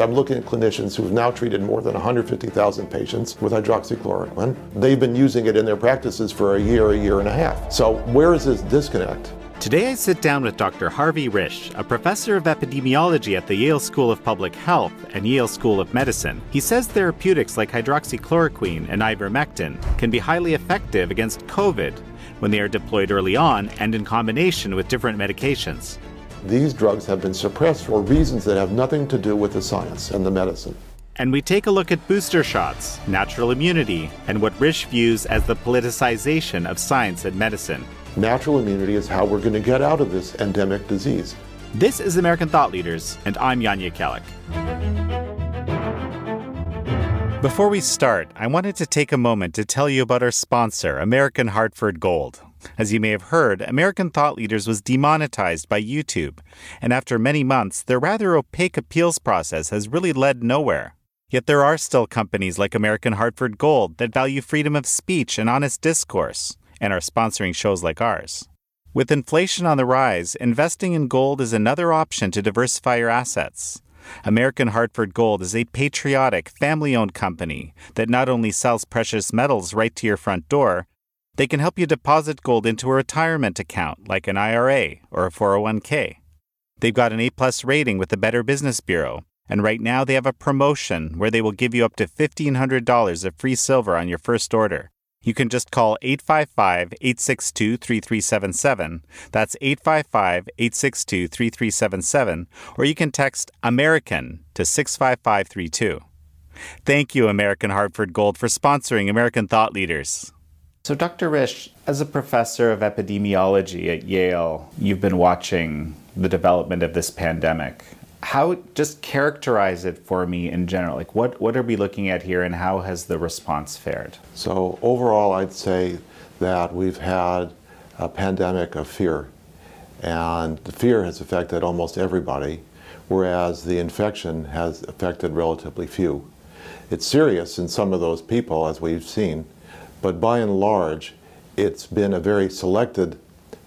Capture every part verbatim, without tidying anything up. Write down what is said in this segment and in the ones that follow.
So I'm looking at clinicians who have now treated more than one hundred fifty thousand patients with hydroxychloroquine. They've been using it in their practices for a year, a year and a half. So where is this disconnect? Today I sit down with Doctor Harvey Risch, a professor of epidemiology at the Yale School of Public Health and Yale School of Medicine. He says therapeutics like hydroxychloroquine and ivermectin can be highly effective against COVID when they are deployed early on and in combination with different medications. These drugs have been suppressed for reasons that have nothing to do with the science and the medicine. And we take a look at booster shots, natural immunity, and what Risch views as the politicization of science and medicine. Natural immunity is how we're going to get out of this endemic disease. This is American Thought Leaders, and I'm Jan Jekielek. Before we start, I wanted to take a moment to tell you about our sponsor, American Hartford Gold. As you may have heard, American Thought Leaders was demonetized by YouTube, and after many months, their rather opaque appeals process has really led nowhere. Yet there are still companies like American Hartford Gold that value freedom of speech and honest discourse, and are sponsoring shows like ours. With inflation on the rise, investing in gold is another option to diversify your assets. American Hartford Gold is a patriotic, family-owned company that not only sells precious metals right to your front door, they can help you deposit gold into a retirement account like an I R A or a four oh one k. They've got an A plus rating with the Better Business Bureau, and right now they have a promotion where they will give you up to fifteen hundred dollars of free silver on your first order. You can just call eight five five, eight six two, three three seven seven. That's eight five five, eight six two, three three seven seven. Or you can text AMERICAN to six five five three two. Thank you, American Hartford Gold, for sponsoring American Thought Leaders. So, Doctor Risch, as a professor of epidemiology at Yale, you've been watching the development of this pandemic. How, just characterize it for me in general. Like, what, what are we looking at here, and how has the response fared? So overall, I'd say that we've had a pandemic of fear, and the fear has affected almost everybody, whereas the infection has affected relatively few. It's serious in some of those people, as we've seen, but by and large, it's been a very selected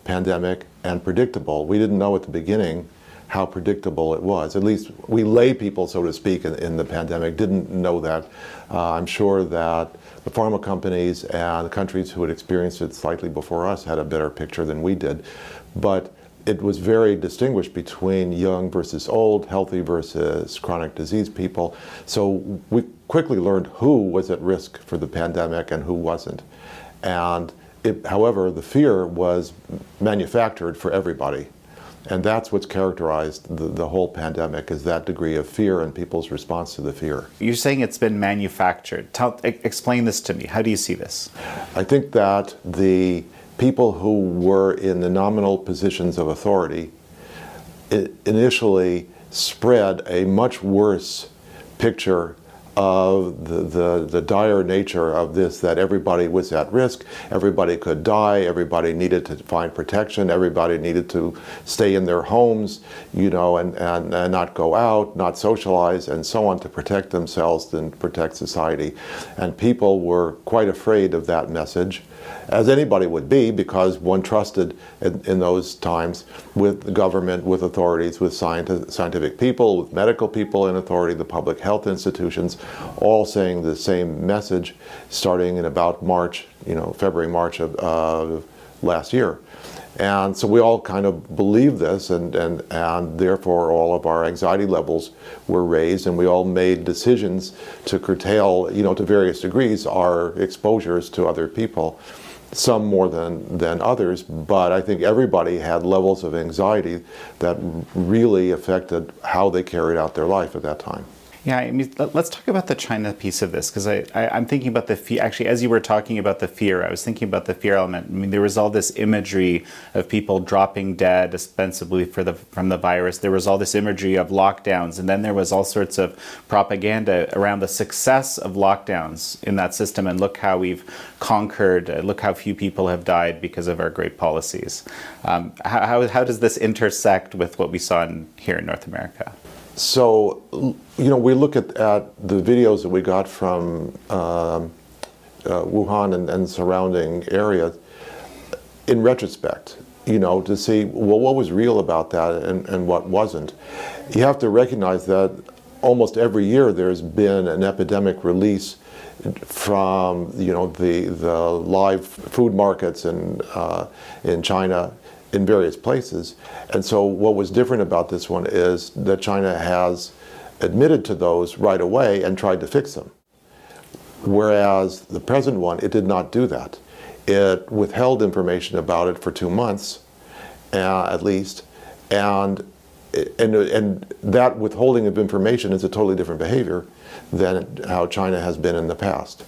pandemic and predictable. We didn't know at the beginning how predictable it was. At least we lay people, so to speak, in, in the pandemic didn't know that. Uh, I'm sure that the pharma companies and the countries who had experienced it slightly before us had a better picture than we did. But it was very distinguished between young versus old, healthy versus chronic disease people. So we quickly learned who was at risk for the pandemic and who wasn't. And it, however, the fear was manufactured for everybody. And that's what's characterized the, the whole pandemic, is that degree of fear and people's response to the fear. You're saying it's been manufactured. Tell, e- explain this to me. How do you see this? I think that the people who were in the nominal positions of authority initially spread a much worse picture of the, the, the dire nature of this, that everybody was at risk, everybody could die, everybody needed to find protection, everybody needed to stay in their homes, you know, and, and, and not go out, not socialize, and so on, to protect themselves and protect society. And people were quite afraid of that message, as anybody would be, because one trusted in, in those times with the government, with authorities, with scientific people, with medical people in authority, the public health institutions, all saying the same message starting in about March, you know, February, March of uh, last year. And so we all kind of believed this, and, and, and therefore all of our anxiety levels were raised, and we all made decisions to curtail, you know, to various degrees, our exposures to other people, some more than, than others. But I think everybody had levels of anxiety that really affected how they carried out their life at that time. Yeah, I mean, let's talk about the China piece of this, because I, I, I'm thinking about the fear. Actually, as you were talking about the fear, I was thinking about the fear element. I mean, there was all this imagery of people dropping dead, ostensibly for the, from the virus. There was all this imagery of lockdowns, and then there was all sorts of propaganda around the success of lockdowns in that system, and look how we've conquered, uh, look how few people have died because of our great policies. Um, how, how, how does this intersect with what we saw in, here in North America? So, you know, we look at, at the videos that we got from uh, uh, Wuhan and, and surrounding areas in retrospect, you know, to see, well, what was real about that and, and what wasn't. You have to recognize that almost every year there's been an epidemic release from, you know, the the live food markets in uh, in China, in various places. And so what was different about this one is that China has admitted to those right away and tried to fix them. Whereas the present one, it did not do that. It withheld information about it for two months, uh, at least, and and and that withholding of information is a totally different behavior than how China has been in the past.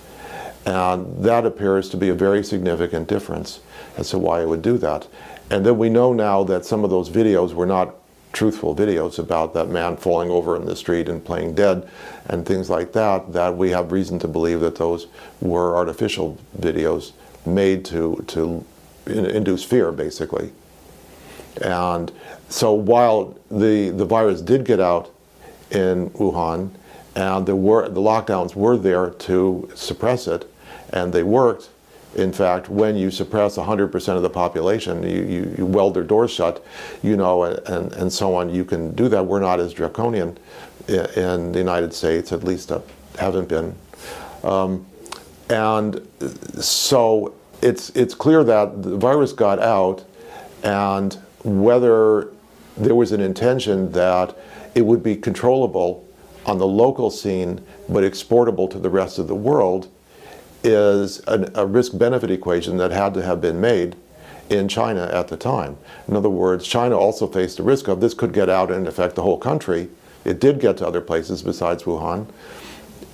And that appears to be a very significant difference as to why it would do that. And then we know now that some of those videos were not truthful videos about that man falling over in the street and playing dead and things like that, that we have reason to believe that those were artificial videos made to, to in, induce fear, basically. And so while the, the virus did get out in Wuhan, and there were, the lockdowns were there to suppress it, and they worked. In fact, when you suppress one hundred percent of the population, you, you, you weld their doors shut, you know, and, and so on, you can do that. We're not as draconian in the United States, at least I haven't been. Um, and so it's, it's clear that the virus got out, and whether there was an intention that it would be controllable on the local scene, but exportable to the rest of the world, is an, a risk-benefit equation that had to have been made in China at the time. In other words, China also faced the risk of this could get out and affect the whole country. It did get to other places besides Wuhan.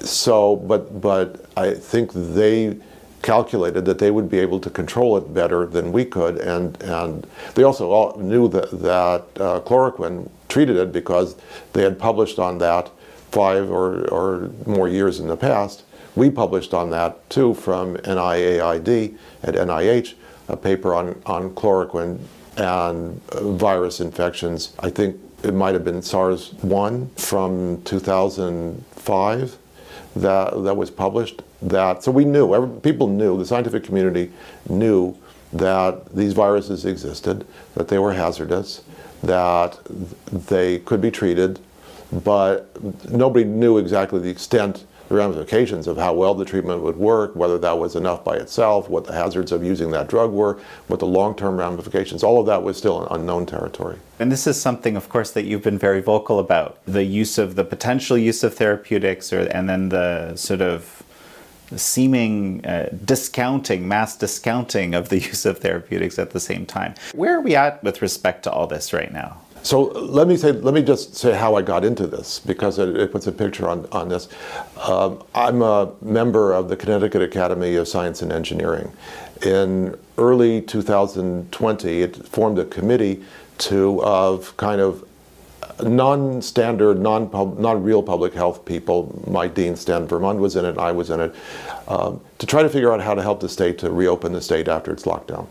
So, but, but I think they calculated that they would be able to control it better than we could, and, and they also all knew that, that uh, chloroquine treated it because they had published on that five or, or more years in the past. We published on that too from N I A I D at N I H, a paper on, on chloroquine and virus infections. I think it might have been SARS one from two thousand five that, that was published. That, so we knew, every, people knew, the scientific community knew that these viruses existed, that they were hazardous, that they could be treated, but nobody knew exactly the extent, the ramifications of how well the treatment would work, whether that was enough by itself, what the hazards of using that drug were, what the long-term ramifications, all of that was still unknown territory. And this is something, of course, that you've been very vocal about, the use of, the potential use of therapeutics, or, and then the sort of seeming uh, discounting, mass discounting of the use of therapeutics at the same time. Where are we at with respect to all this right now? So let me say, let me just say how I got into this, because it, it puts a picture on, on this. Um, I'm a member of the Connecticut Academy of Science and Engineering. In early two thousand twenty, it formed a committee to, of kind of non-standard, non-real public health people. My dean, Stan Vermund, was in it, I was in it, um, to try to figure out how to help the state to reopen the state after its lockdown.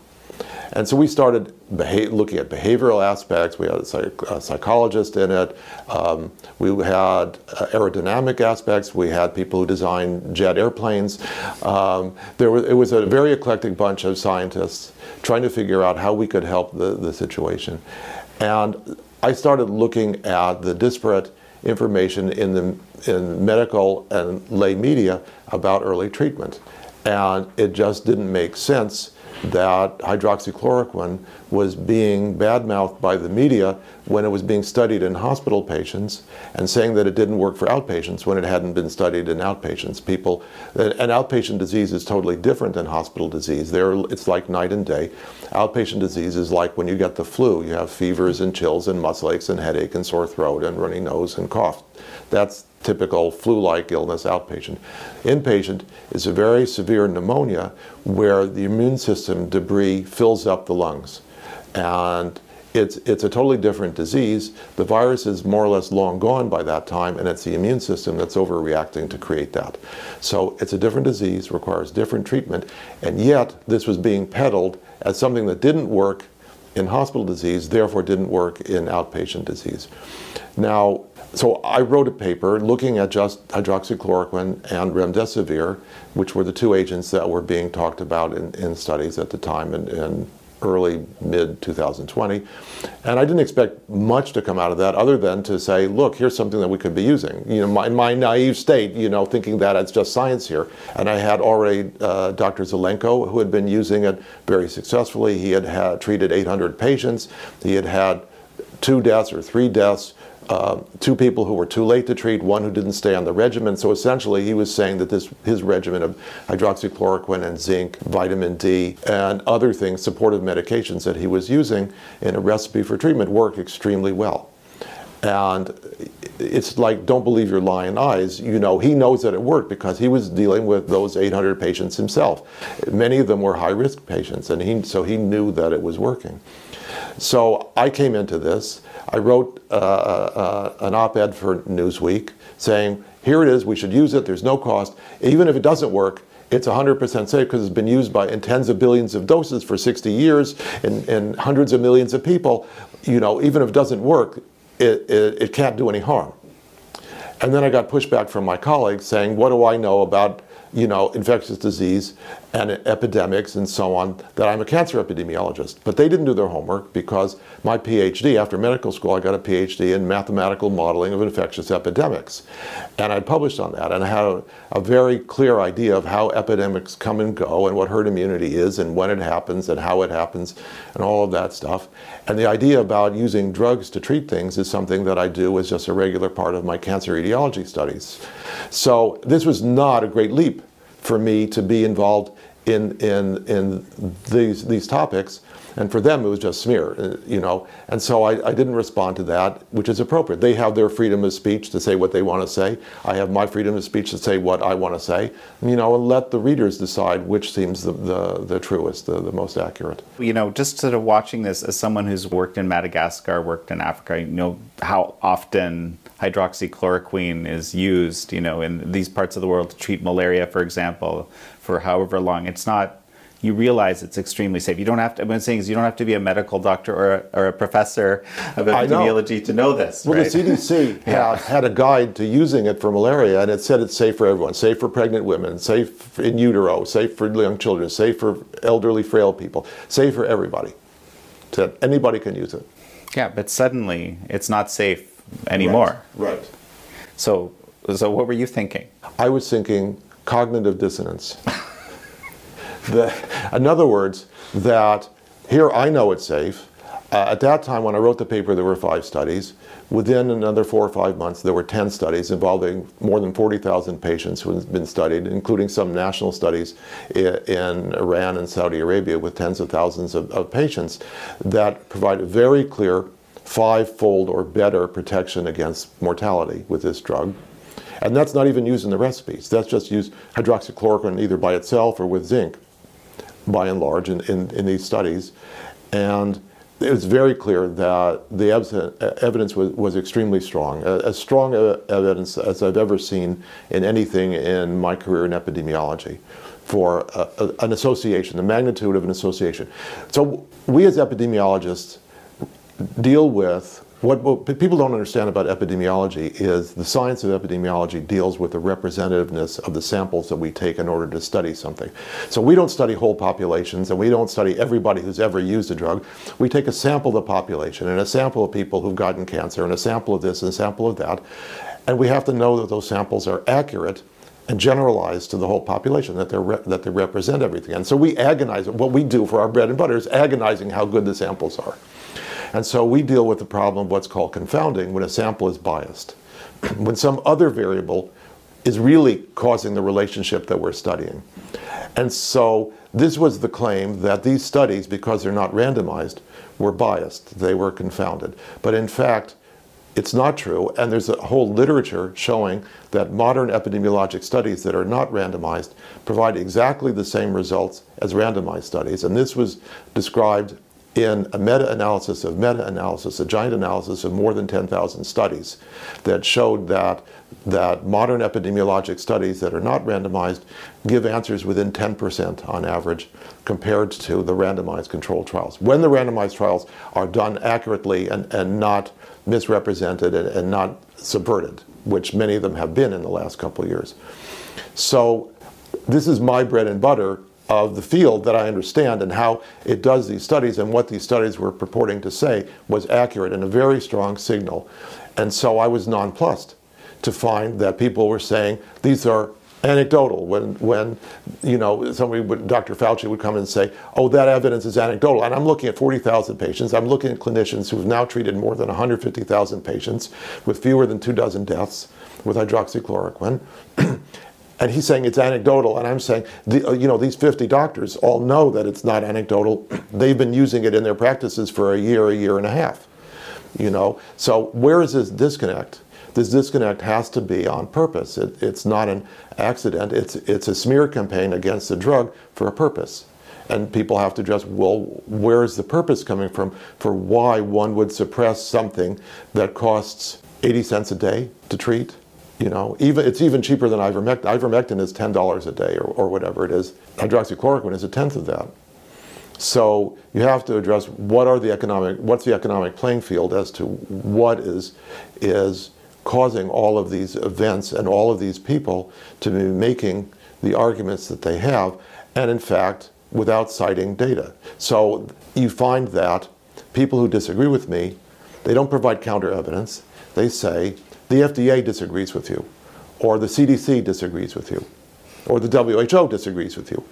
And so we started behavior, looking at behavioral aspects. We had a, psych, a psychologist in it. Um, we had aerodynamic aspects. We had people who designed jet airplanes. Um, there was, it was a very eclectic bunch of scientists trying to figure out how we could help the, the situation. And I started looking at the disparate information in the in medical and lay media about early treatment. And it just didn't make sense that hydroxychloroquine was being badmouthed by the media when it was being studied in hospital patients, and saying that it didn't work for outpatients when it hadn't been studied in outpatients. People, an outpatient disease is totally different than hospital disease. There, it's like night and day. Outpatient disease is like when you get the flu. You have fevers and chills and muscle aches and headache and sore throat and runny nose and cough. That's typical flu-like illness, outpatient. Inpatient is a very severe pneumonia where the immune system debris fills up the lungs. And it's, it's a totally different disease. The virus is more or less long gone by that time, and it's the immune system that's overreacting to create that. So it's a different disease, requires different treatment, and yet this was being peddled as something that didn't work in hospital disease, therefore didn't work in outpatient disease. Now, so I wrote a paper looking at just hydroxychloroquine and remdesivir, which were the two agents that were being talked about in, in studies at the time in, in early, mid two thousand twenty. And I didn't expect much to come out of that other than to say, look, here's something that we could be using. You know, my, my naive state, you know, thinking that it's just science here. And I had already uh, Doctor Zelenko, who had been using it very successfully. He had, had treated eight hundred patients. He had had two deaths or three deaths. Uh, two people who were too late to treat, one who didn't stay on the regimen. So essentially he was saying that this his regimen of hydroxychloroquine and zinc, vitamin D, and other things, supportive medications that he was using in a recipe for treatment worked extremely well. And it's like, don't believe your lying eyes. You know, he knows that it worked because he was dealing with those eight hundred patients himself. Many of them were high-risk patients, and he, so he knew that it was working. So I came into this. I wrote uh, uh, an op-ed for Newsweek saying, here it is, we should use it, there's no cost. Even if it doesn't work, it's one hundred percent safe because it's been used by in tens of billions of doses for sixty years and, and hundreds of millions of people. You know, even if it doesn't work, it, it, it can't do any harm. And then I got pushback from my colleagues saying, what do I know about, you know, infectious disease and epidemics and so on, that I'm a cancer epidemiologist. But they didn't do their homework because my PhD, after medical school, I got a PhD in mathematical modeling of infectious epidemics. And I published on that, and I had a, a very clear idea of how epidemics come and go and what herd immunity is and when it happens and how it happens and all of that stuff. And the idea about using drugs to treat things is something that I do as just a regular part of my cancer etiology studies. So this was not a great leap for me to be involved in in in these these topics, and for them it was just smear, you know. And so I, I didn't respond to that, which is appropriate. They have their freedom of speech to say what they want to say. I have my freedom of speech to say what I want to say. You know, and let the readers decide which seems the the, the truest, the, the most accurate. You know, just sort of watching this as someone who's worked in Madagascar, worked in Africa, you know how often hydroxychloroquine is used, you know, in these parts of the world to treat malaria, for example, for however long. It's not, you realize it's extremely safe. You don't have to, what I'm saying is you don't have to be a medical doctor or a, or a professor of epidemiology know. to know this. Well, right? The C D C yeah. had, had a guide to using it for malaria, and it said it's safe for everyone, safe for pregnant women, safe in utero, safe for young children, safe for elderly, frail people, safe for everybody. So anybody can use it. Yeah, but suddenly it's not safe anymore. Right. right. So, so what were you thinking? I was thinking cognitive dissonance. the, in other words, that here I know it's safe. Uh, at that time, when I wrote the paper, there were five studies. Within another four or five months, there were ten studies involving more than forty thousand patients who had been studied, including some national studies in, in Iran and Saudi Arabia with tens of thousands of, of patients that provide a very clear five-fold or better protection against mortality with this drug. And that's not even used in the recipes. That's just used hydroxychloroquine either by itself or with zinc, by and large, in, in, in these studies. And it's very clear that the evidence was, was extremely strong, as strong evidence as I've ever seen in anything in my career in epidemiology, for a, a, an association, the magnitude of an association. So we as epidemiologists deal with, what, what people don't understand about epidemiology is the science of epidemiology deals with the representativeness of the samples that we take in order to study something. So we don't study whole populations, and we don't study everybody who's ever used a drug. We take a sample of the population, and a sample of people who've gotten cancer, and a sample of this, and a sample of that, and we have to know that those samples are accurate and generalized to the whole population, that, they're re that they represent everything. And so we agonize, what we do for our bread and butter is agonizing how good the samples are. And so we deal with the problem of what's called confounding when a sample is biased, when some other variable is really causing the relationship that we're studying. And so this was the claim that these studies, because they're not randomized, were biased. They were confounded. But in fact, it's not true, and there's a whole literature showing that modern epidemiologic studies that are not randomized provide exactly the same results as randomized studies. And this was described in a meta-analysis of meta-analysis, a giant analysis of more than ten thousand studies that showed that, that modern epidemiologic studies that are not randomized give answers within ten percent on average compared to the randomized controlled trials. When the randomized trials are done accurately and, and not misrepresented and, and not subverted, which many of them have been in the last couple of years. So this is my bread and butter. of the field that I understand and how it does these studies, and what these studies were purporting to say was accurate and a very strong signal. And so I was nonplussed to find that people were saying these are anecdotal. When, when you know, somebody would, Doctor Fauci would come and say, oh, that evidence is anecdotal. And I'm looking at forty thousand patients. I'm looking at clinicians who have now treated more than one hundred fifty thousand patients with fewer than two dozen deaths with hydroxychloroquine. And he's saying it's anecdotal. And I'm saying, the, you know, these fifty doctors all know that it's not anecdotal. They've been using it in their practices for a year, a year and a half. You know, so where is this disconnect? This disconnect has to be on purpose. It, it's not an accident. It's, it's a smear campaign against the drug for a purpose. And people have to just, well, where is the purpose coming from for why one would suppress something that costs eighty cents a day to treat? You know, even, it's even cheaper than ivermectin. Ivermectin is ten dollars a day or, or whatever it is. Hydroxychloroquine is a tenth of that. So you have to address what are the economic, what's the economic playing field as to what is, is causing all of these events and all of these people to be making the arguments that they have, and in fact, without citing data. So you find that people who disagree with me, they don't provide counter evidence. They say, the F D A disagrees with you, or the C D C disagrees with you, or the W H O disagrees with you.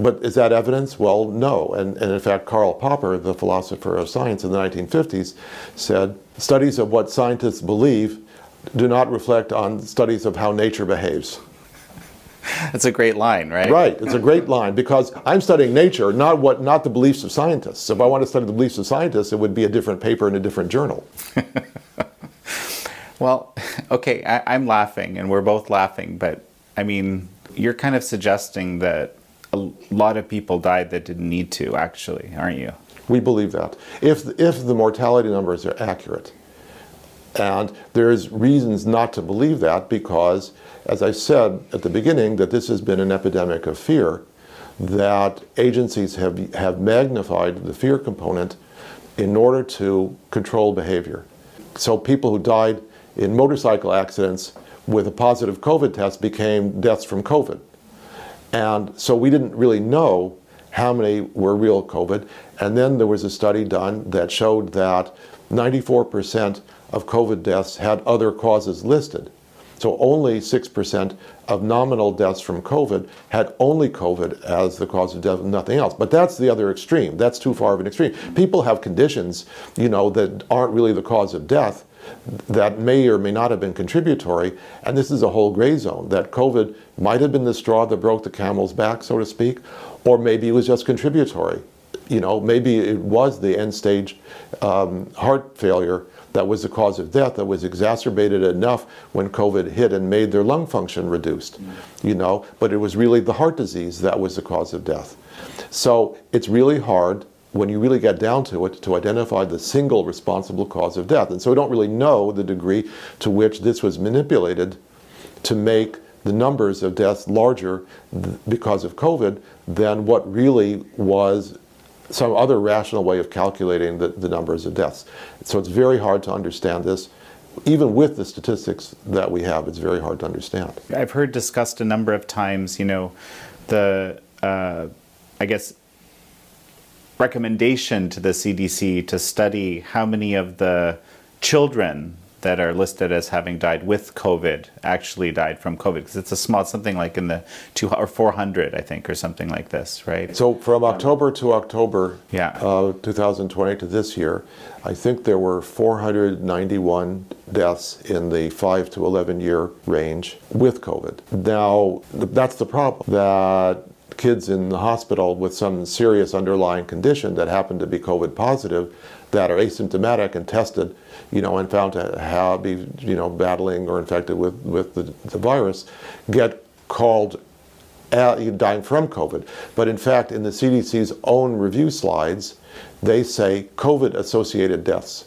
But is that evidence? Well, no. And, and in fact, Karl Popper, the philosopher of science in the nineteen fifties, said, studies of what scientists believe do not reflect on studies of how nature behaves. That's a great line, right? Right. It's a great line, because I'm studying nature, not what, not the beliefs of scientists. If I want to study the beliefs of scientists, it would be a different paper in a different journal. Well, okay, I, I'm laughing, and we're both laughing, but I mean, you're kind of suggesting that a lot of people died that didn't need to, actually, aren't you? We believe that. If, if the mortality numbers are accurate, and there's reasons not to believe that because, as I said at the beginning, that this has been an epidemic of fear, that agencies have, have magnified the fear component in order to control behavior. So people who died in motorcycle accidents with a positive COVID test became deaths from COVID. And so we didn't really know how many were real COVID. And then there was a study done that showed that ninety-four percent of COVID deaths had other causes listed. So only six percent of nominal deaths from COVID had only COVID as the cause of death and nothing else. But that's the other extreme. That's too far of an extreme. People have conditions, you know, that aren't really the cause of death, that may or may not have been contributory, and this is a whole gray zone, that COVID might have been the straw that broke the camel's back, so to speak, or maybe it was just contributory. You know, maybe it was the end-stage um, heart failure that was the cause of death, that was exacerbated enough when COVID hit and made their lung function reduced, you know, but it was really the heart disease that was the cause of death. So it's really hard, when you really get down to it, to identify the single responsible cause of death. And so we don't really know the degree to which this was manipulated to make the numbers of deaths larger because of COVID than what really was some other rational way of calculating the, the numbers of deaths. So it's very hard to understand this. Even with the statistics that we have, it's very hard to understand. I've heard discussed a number of times, you know, the, uh, I guess, recommendation to the C D C to study how many of the children that are listed as having died with COVID actually died from COVID, because it's a small, something like in the two or four hundred, I think, or something like this, right? So from October to October, yeah, uh, two thousand twenty to this year, I think there were four hundred ninety-one deaths in the five to eleven year range with COVID. Now, that's the problem, that kids in the hospital with some serious underlying condition that happened to be COVID positive, that are asymptomatic and tested, you know, and found to have, be, you know, battling or infected with, with the, the virus, get called at, dying from COVID. But in fact, in the C D C's own review slides, they say COVID-associated deaths.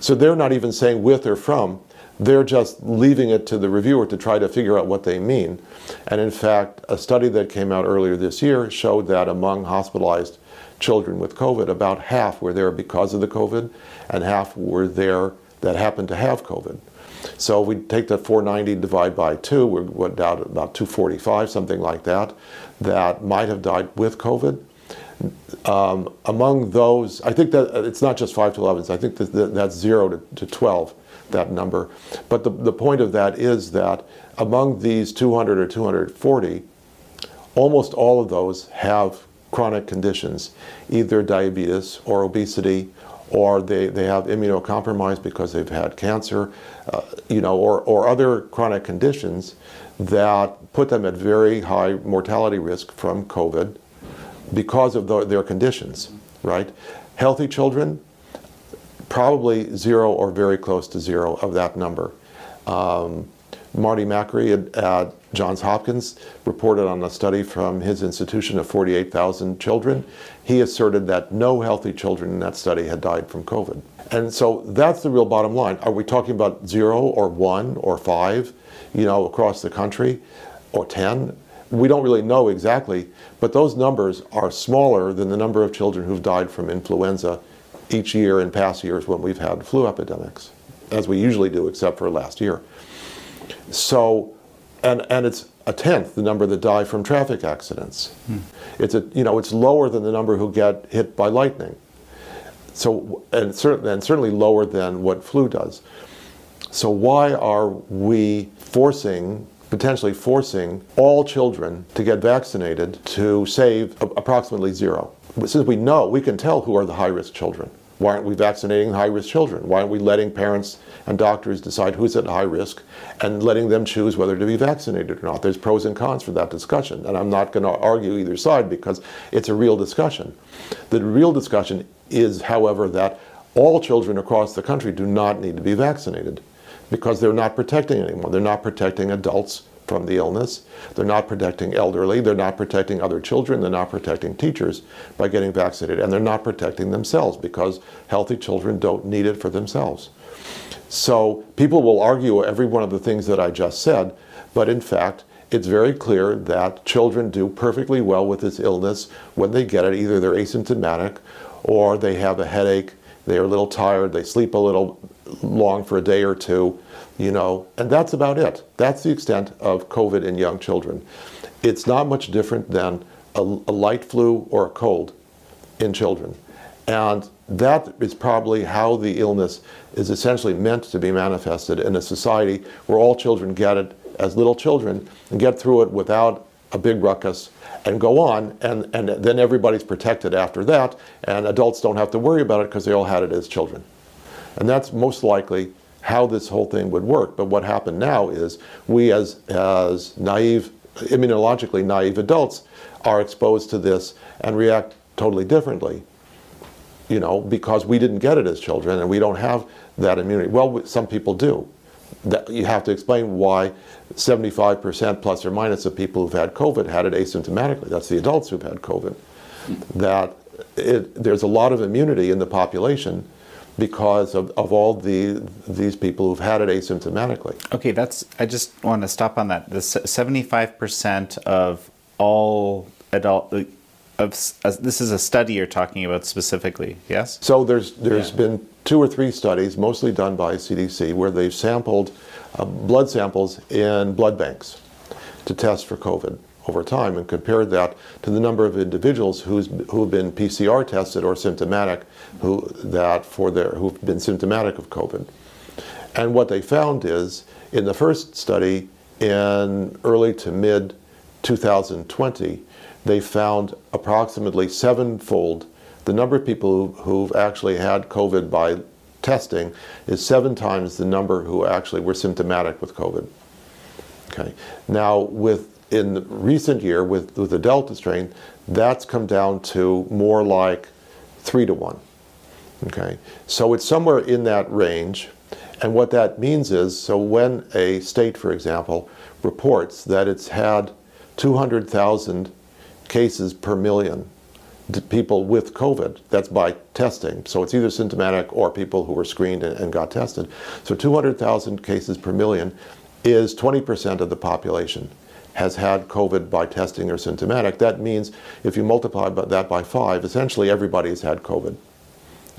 So they're not even saying with or from. They're just leaving it to the reviewer to try to figure out what they mean. And in fact, a study that came out earlier this year showed that among hospitalized children with COVID, about half were there because of the COVID, and half were there that happened to have COVID. So we take that four ninety, divide by two, we're down to about two forty-five, something like that, that might have died with COVID. Um, among those, I think that it's not just five to elevens, I think that, that that's zero to twelve, that number. But the, the point of that is that among these two hundred or two hundred forty, almost all of those have chronic conditions, either diabetes or obesity, or they, they have immunocompromise because they've had cancer, uh, you know, or, or other chronic conditions that put them at very high mortality risk from COVID because of the, their conditions, right? Healthy children, probably zero or very close to zero of that number. Um, Marty Macri at, at Johns Hopkins reported on a study from his institution of forty-eight thousand children. He asserted that no healthy children in that study had died from COVID. And so that's the real bottom line. Are we talking about zero or one or five, you know, across the country, or ten? We don't really know exactly, but those numbers are smaller than the number of children who've died from influenza each year in past years when we've had flu epidemics, as we usually do, except for last year. So, and, and it's a tenth the number that die from traffic accidents. Hmm. It's, a, you know, it's lower than the number who get hit by lightning. So, and, cert and certainly lower than what flu does. So why are we forcing, potentially forcing all children to get vaccinated to save approximately zero? Since we know, we can tell who are the high-risk children. Why aren't we vaccinating high-risk children? Why aren't we letting parents and doctors decide who's at high risk and letting them choose whether to be vaccinated or not? There's pros and cons for that discussion, and I'm not going to argue either side because it's a real discussion. The real discussion is, however, that all children across the country do not need to be vaccinated because they're not protecting anyone. They're not protecting adults from the illness. They're not protecting elderly. They're not protecting other children. They're not protecting teachers by getting vaccinated. And they're not protecting themselves because healthy children don't need it for themselves. So people will argue every one of the things that I just said, but in fact, it's very clear that children do perfectly well with this illness when they get it. Either they're asymptomatic or they have a headache, they're a little tired, they sleep a little long for a day or two, you know, and that's about it. That's the extent of COVID in young children. It's not much different than a, a light flu or a cold in children. And that is probably how the illness is essentially meant to be manifested in a society where all children get it as little children and get through it without a big ruckus and go on, and, and then everybody's protected after that, and adults don't have to worry about it because they all had it as children. And that's most likely how this whole thing would work. But what happened now is we as, as naive, immunologically naive adults are exposed to this and react totally differently, you know, because we didn't get it as children and we don't have that immunity. Well, some people do. That, you have to explain why seventy-five percent plus or minus of people who've had COVID had it asymptomatically. That's the adults who've had COVID. That it, there's a lot of immunity in the population because of, of all the these people who've had it asymptomatically. Okay, that's, I just want to stop on that. The seventy-five percent of all adult, of, this is a study you're talking about specifically, yes? So there's, there's yeah. been two or three studies, mostly done by C D C, where they've sampled uh, blood samples in blood banks to test for COVID over time and compared that to the number of individuals who's, who've been P C R tested or symptomatic, who, that for their, who've been symptomatic of COVID. And what they found is, in the first study, in early to mid two thousand twenty, they found approximately sevenfold the number of people who, who've actually had COVID by testing is seven times the number who actually were symptomatic with COVID. Okay. Now, with in the recent year, with, with the Delta strain, that's come down to more like three to one. Okay, so it's somewhere in that range. And what that means is, so when a state, for example, reports that it's had two hundred thousand cases per million people with COVID, that's by testing. So it's either symptomatic or people who were screened and, and got tested. So two hundred thousand cases per million is twenty percent of the population has had COVID by testing or symptomatic. That means if you multiply that by five, essentially everybody has had COVID.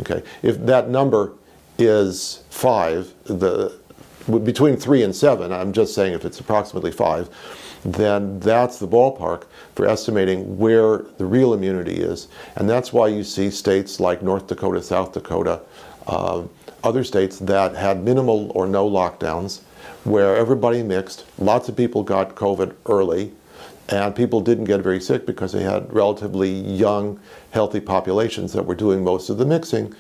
Okay, if that number is five, the between three and seven, I'm just saying if it's approximately five, then that's the ballpark for estimating where the real immunity is. And that's why you see states like North Dakota, South Dakota, uh, other states that had minimal or no lockdowns, where everybody mixed, lots of people got COVID early, and people didn't get very sick because they had relatively young, healthy populations that were doing most of the mixing,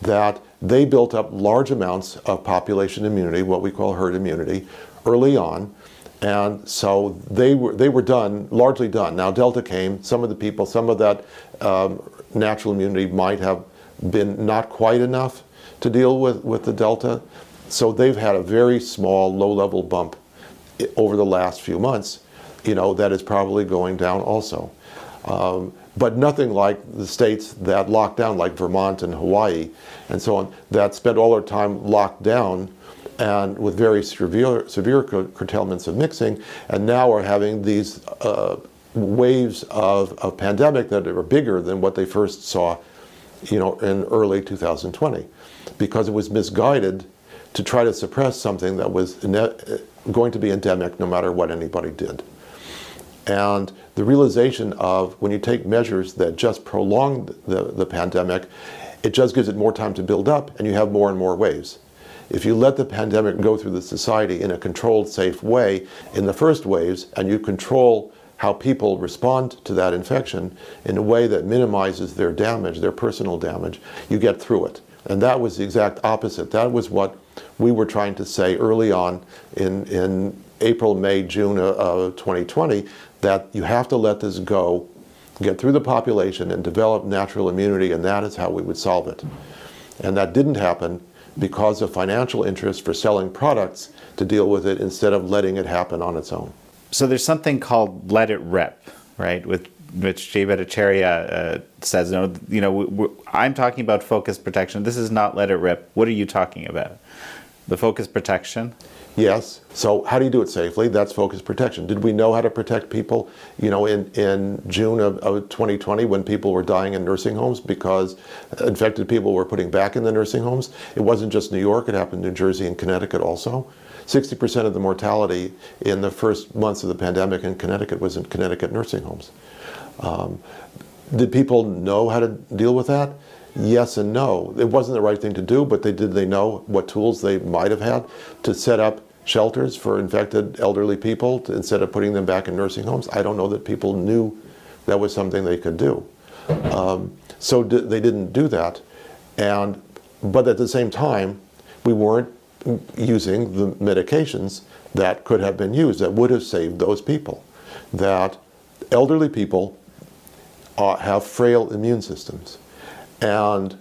that they built up large amounts of population immunity, what we call herd immunity, early on. And so they were, they were done, largely done. Now Delta came, some of the people, some of that um, natural immunity might have been not quite enough to deal with, with the Delta. So they've had a very small, low-level bump over the last few months, you know, that is probably going down also. Um, but nothing like the states that locked down, like Vermont and Hawaii and so on, that spent all their time locked down and with very severe, severe curtailments of mixing, and now are having these uh, waves of, of pandemic that are bigger than what they first saw, you know, in early two thousand twenty, because it was misguided to try to suppress something that was going to be endemic no matter what anybody did. And the realization of when you take measures that just prolong the, the pandemic, it just gives it more time to build up, and you have more and more waves. If you let the pandemic go through the society in a controlled, safe way in the first waves, and you control how people respond to that infection in a way that minimizes their damage, their personal damage, you get through it. And that was the exact opposite. That was what we were trying to say early on in, in April, May, June of twenty twenty, that you have to let this go, get through the population, and develop natural immunity, and that is how we would solve it. And that didn't happen because of financial interest for selling products to deal with it instead of letting it happen on its own. So there's something called let it rip, right? With which Jay Bhattacharya uh, says, no, you know, we're, I'm talking about focused protection. This is not let it rip. What are you talking about? The focused protection? Yes. So how do you do it safely? That's focused protection. Did we know how to protect people, you know, in, in June of, of twenty twenty when people were dying in nursing homes because infected people were putting back in the nursing homes? It wasn't just New York. It happened in New Jersey and Connecticut also. sixty percent of the mortality in the first months of the pandemic in Connecticut was in Connecticut nursing homes. Um, did people know how to deal with that? Yes and no. It wasn't the right thing to do, but they, did they know what tools they might have had to set up shelters for infected elderly people to, instead of putting them back in nursing homes? I don't know that people knew that was something they could do. Um, so d they didn't do that. And, but at the same time, we weren't using the medications that could have been used, that would have saved those people. That elderly people uh, have frail immune systems. And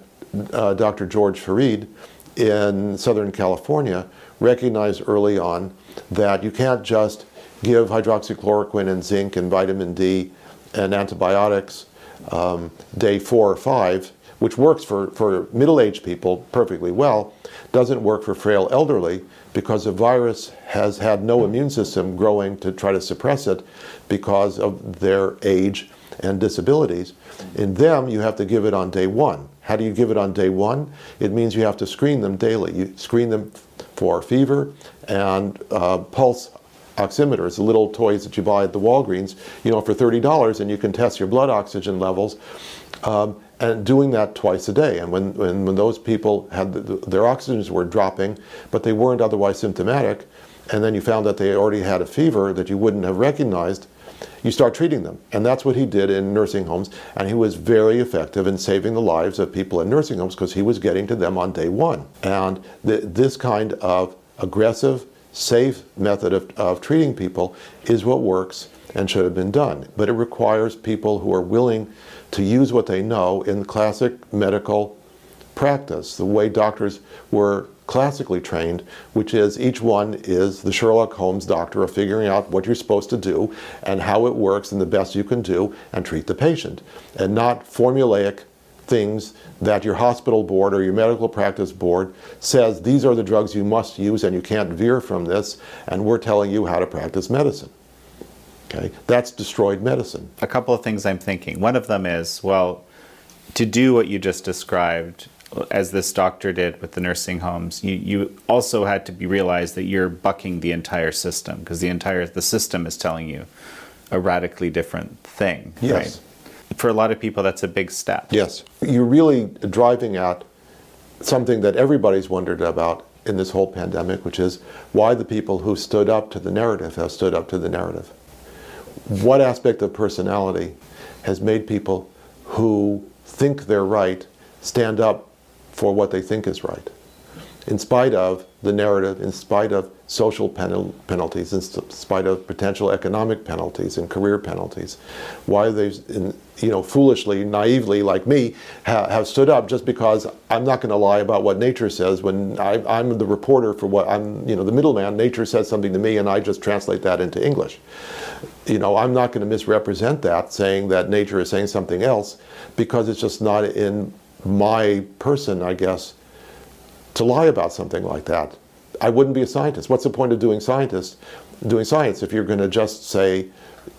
uh, Doctor George Farid in Southern California recognized early on that you can't just give hydroxychloroquine and zinc and vitamin D and antibiotics um, day four or five, which works for, for middle-aged people perfectly well, doesn't work for frail elderly because the virus has had no immune system growing to try to suppress it because of their age and disabilities. In them, you have to give it on day one. How do you give it on day one? It means you have to screen them daily. You screen them for fever and uh, pulse oximeters, the little toys that you buy at the Walgreens, you know, for thirty dollars, and you can test your blood oxygen levels. Um, and doing that twice a day. And when, when, when those people had, the, their oxygens were dropping, but they weren't otherwise symptomatic, and then you found that they already had a fever that you wouldn't have recognized, you start treating them. And that's what he did in nursing homes, and he was very effective in saving the lives of people in nursing homes because he was getting to them on day one. And th this kind of aggressive, safe method of, of treating people is what works and should have been done. But it requires people who are willing to use what they know in classic medical practice, the way doctors were classically trained, which is each one is the Sherlock Holmes doctor of figuring out what you're supposed to do and how it works and the best you can do and treat the patient, and not formulaic things that your hospital board or your medical practice board says, these are the drugs you must use and you can't veer from this, and we're telling you how to practice medicine. Okay, that's destroyed medicine. A couple of things I'm thinking. One of them is, well, to do what you just described, as this doctor did with the nursing homes, you, you also had to be realized that you're bucking the entire system, because the entire the system is telling you a radically different thing. Yes. Right? For a lot of people, that's a big step. Yes. You're really driving at something that everybody's wondered about in this whole pandemic, which is why the people who stood up to the narrative have stood up to the narrative. What aspect of personality has made people who think they're right stand up for what they think is right, in spite of the narrative, in spite of social penal penalties, in spite of potential economic penalties and career penalties? Why they, you know, foolishly, naively, like me, ha have stood up just because I'm not going to lie about what nature says when I, I'm the reporter for what I'm, you know, the middleman. Nature says something to me, and I just translate that into English. You know, I'm not going to misrepresent that, saying that nature is saying something else, because it's just not in my person, I guess, to lie about something like that. I wouldn't be a scientist. What's the point of doing scientists, doing science, if you're going to just say,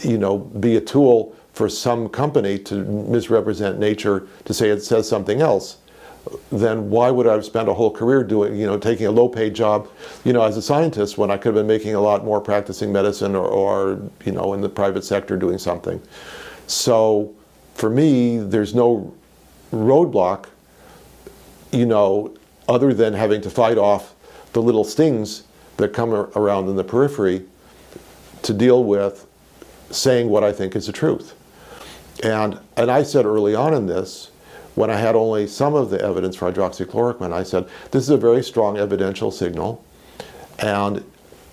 you know, be a tool for some company to misrepresent nature, to say it says something else? Then why would I have spent a whole career doing, you know, taking a low-paid job, you know, as a scientist, when I could have been making a lot more practicing medicine or, or you know, in the private sector doing something? So for me, there's no roadblock, you know, other than having to fight off the little stings that come around in the periphery to deal with saying what I think is the truth. And, and I said early on in this, when I had only some of the evidence for hydroxychloroquine, I said, this is a very strong evidential signal. And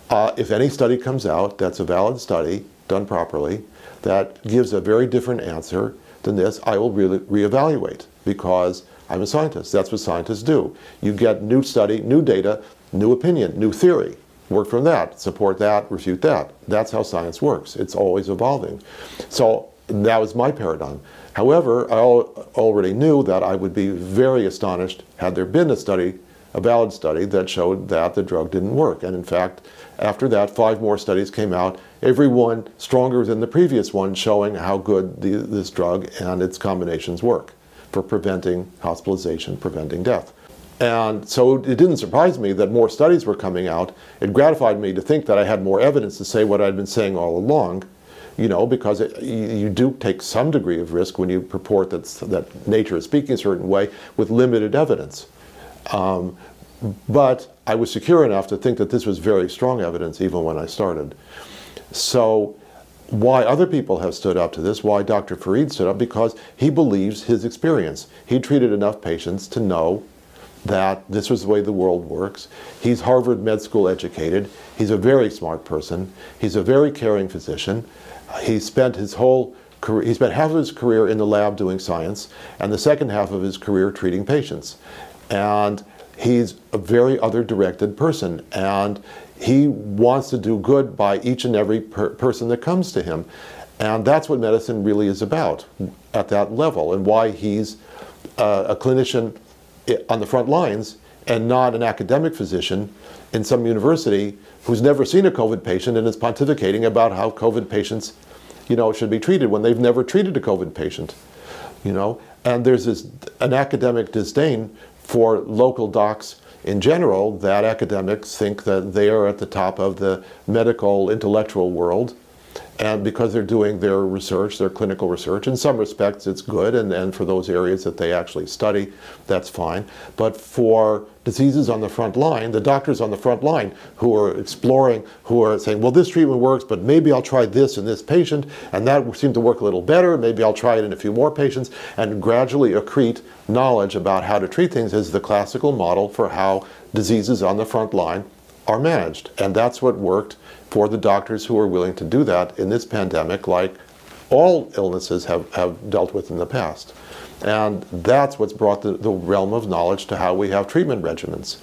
uh, if any study comes out that's a valid study, done properly, that gives a very different answer than this, I will really reevaluate, because I'm a scientist. That's what scientists do. You get new study, new data, new opinion, new theory. Work from that, support that, refute that. That's how science works. It's always evolving. So that was my paradigm. However, I al- already knew that I would be very astonished had there been a study, a valid study, that showed that the drug didn't work. And in fact, after that, five more studies came out, every one stronger than the previous one, showing how good the, this drug and its combinations work for preventing hospitalization, preventing death. And so it didn't surprise me that more studies were coming out. It gratified me to think that I had more evidence to say what I'd been saying all along, you know, because it, you, you do take some degree of risk when you purport that, that nature is speaking a certain way with limited evidence. Um, but I was secure enough to think that this was very strong evidence even when I started. So why other people have stood up to this, why Doctor Farid stood up, because he believes his experience. He treated enough patients to know that this was the way the world works. He's Harvard Med School educated. He's a very smart person. He's a very caring physician. He spent his whole career, he spent half of his career in the lab doing science, and the second half of his career treating patients. And he's a very other-directed person. And he wants to do good by each and every per person that comes to him. And that's what medicine really is about at that level, and why he's uh, a clinician on the front lines and not an academic physician in some university who's never seen a COVID patient and is pontificating about how COVID patients, you know, should be treated when they've never treated a COVID patient, you know. And there's this, an academic disdain for local docs in general, that academics think that they are at the top of the medical intellectual world, and because they're doing their research, their clinical research, in some respects it's good, and, and for those areas that they actually study, that's fine. But for diseases on the front line, the doctors on the front line who are exploring, who are saying, well, this treatment works, but maybe I'll try this in this patient, and that seemed to work a little better, maybe I'll try it in a few more patients, and gradually accrete knowledge about how to treat things is the classical model for how diseases on the front line are managed. And that's what worked for the doctors who are willing to do that in this pandemic, like all illnesses have, have dealt with in the past. And that's what's brought the, the realm of knowledge to how we have treatment regimens.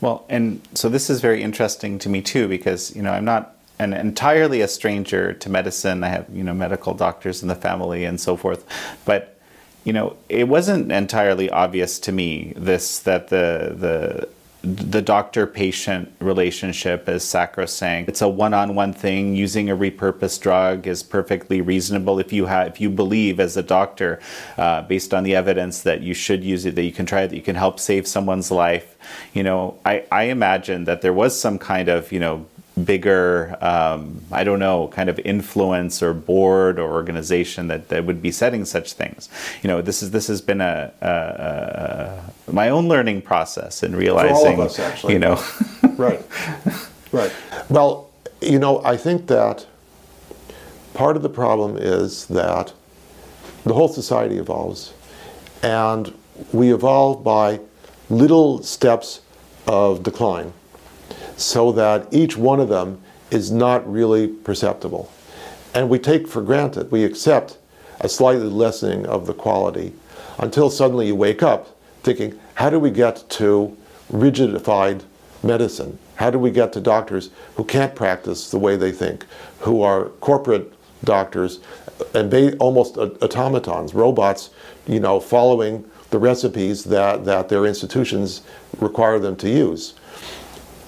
Well, and so this is very interesting to me too, because, you know, I'm not an entirely a stranger to medicine. I have, you know, medical doctors in the family and so forth. But, you know, it wasn't entirely obvious to me, this, that the, the the doctor-patient relationship is sacrosanct. It's a one-on-one thing. Using a repurposed drug is perfectly reasonable if you have, if you believe as a doctor, uh, based on the evidence, that you should use it, that you can try it, that you can help save someone's life. You know, I, I imagine that there was some kind of, you know, bigger, um, I don't know, kind of influence or board or organization that, that would be setting such things. You know, this is this has been a, a, a my own learning process in realizing, for all of us, actually. You know, right, right. Well, you know, I think that part of the problem is that the whole society evolves, and we evolve by little steps of decline, so that each one of them is not really perceptible. And we take for granted, we accept a slightly lessening of the quality, until suddenly you wake up thinking, how do we get to rigidified medicine? How do we get to doctors who can't practice the way they think, who are corporate doctors and they almost automatons, robots, you know, following the recipes that, that their institutions require them to use?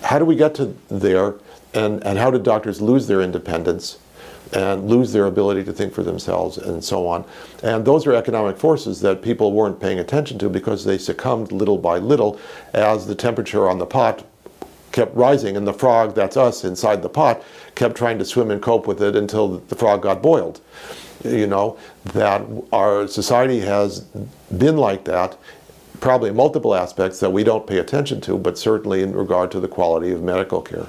How do we get to there, and, and how do doctors lose their independence and lose their ability to think for themselves and so on? And those are economic forces that people weren't paying attention to because they succumbed little by little as the temperature on the pot kept rising, and the frog, that's us inside the pot, kept trying to swim and cope with it until the frog got boiled. You know, that our society has been like that, probably multiple aspects that we don't pay attention to, but certainly in regard to the quality of medical care.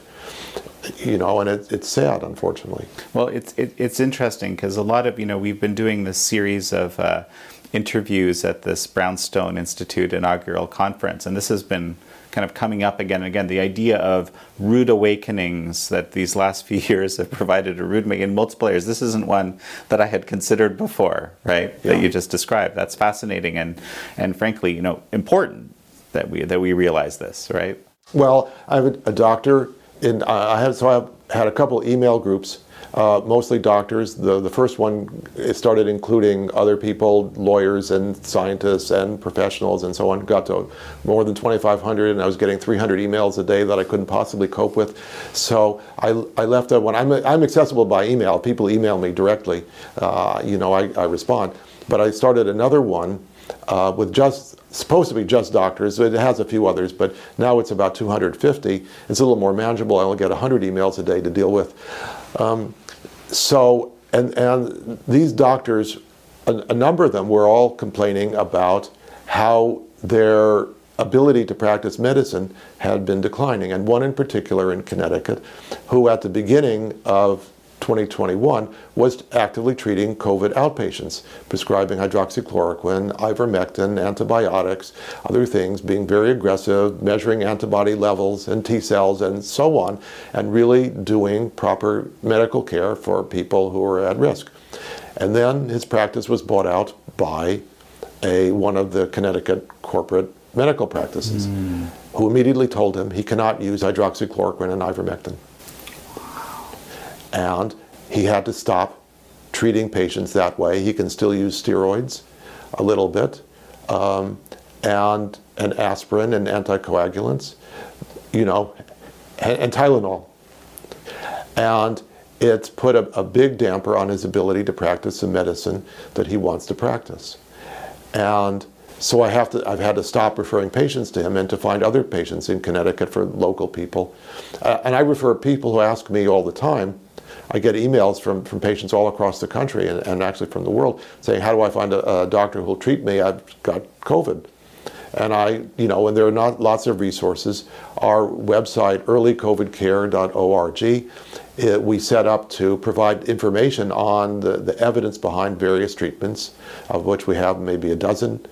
You know, and it, it's sad, unfortunately. Well, it's, it, it's interesting because a lot of, you know, we've been doing this series of uh, interviews at this Brownstone Institute inaugural conference, and this has been kind of coming up again and again, the idea of rude awakenings that these last few years have provided a rude awakening in multiple areas. This isn't one that I had considered before, right? Yeah. That you just described. That's fascinating and, and frankly, you know, important that we that we realize this, right? Well, I'm a doctor, and I have so I had a couple email groups, uh, mostly doctors. The the first one, it started including other people, lawyers and scientists and professionals and so on. Got to more than twenty-five hundred, and I was getting three hundred emails a day that I couldn't possibly cope with. So I, I left that one. I'm, I'm accessible by email. People email me directly. Uh, you know, I, I respond. But I started another one uh, with just, supposed to be just doctors. It has a few others, but now it's about two hundred fifty. It's a little more manageable. I only get one hundred emails a day to deal with. Um, so, and, and these doctors, a, a number of them were all complaining about how their ability to practice medicine had been declining. And one in particular in Connecticut, who at the beginning of twenty twenty-one was actively treating COVID outpatients, prescribing hydroxychloroquine, ivermectin, antibiotics, other things, being very aggressive, measuring antibody levels and T cells and so on, and really doing proper medical care for people who are at risk. And then his practice was bought out by a, one of the Connecticut corporate medical practices, mm. who immediately told him he cannot use hydroxychloroquine and ivermectin. And he had to stop treating patients that way. He can still use steroids a little bit, um, and, and aspirin and anticoagulants, you know, and, and Tylenol. And it's put a, a big damper on his ability to practice the medicine that he wants to practice. And so I have to, I've had to stop referring patients to him and to find other patients in Connecticut for local people. Uh, and I refer people who ask me all the time. I get emails from, from patients all across the country and, and actually from the world saying, how do I find a, a doctor who will treat me? I've got COVID. And I, you know, and there are not lots of resources. Our website, early covid care dot org, it, we set up to provide information on the, the evidence behind various treatments, of which we have maybe a dozen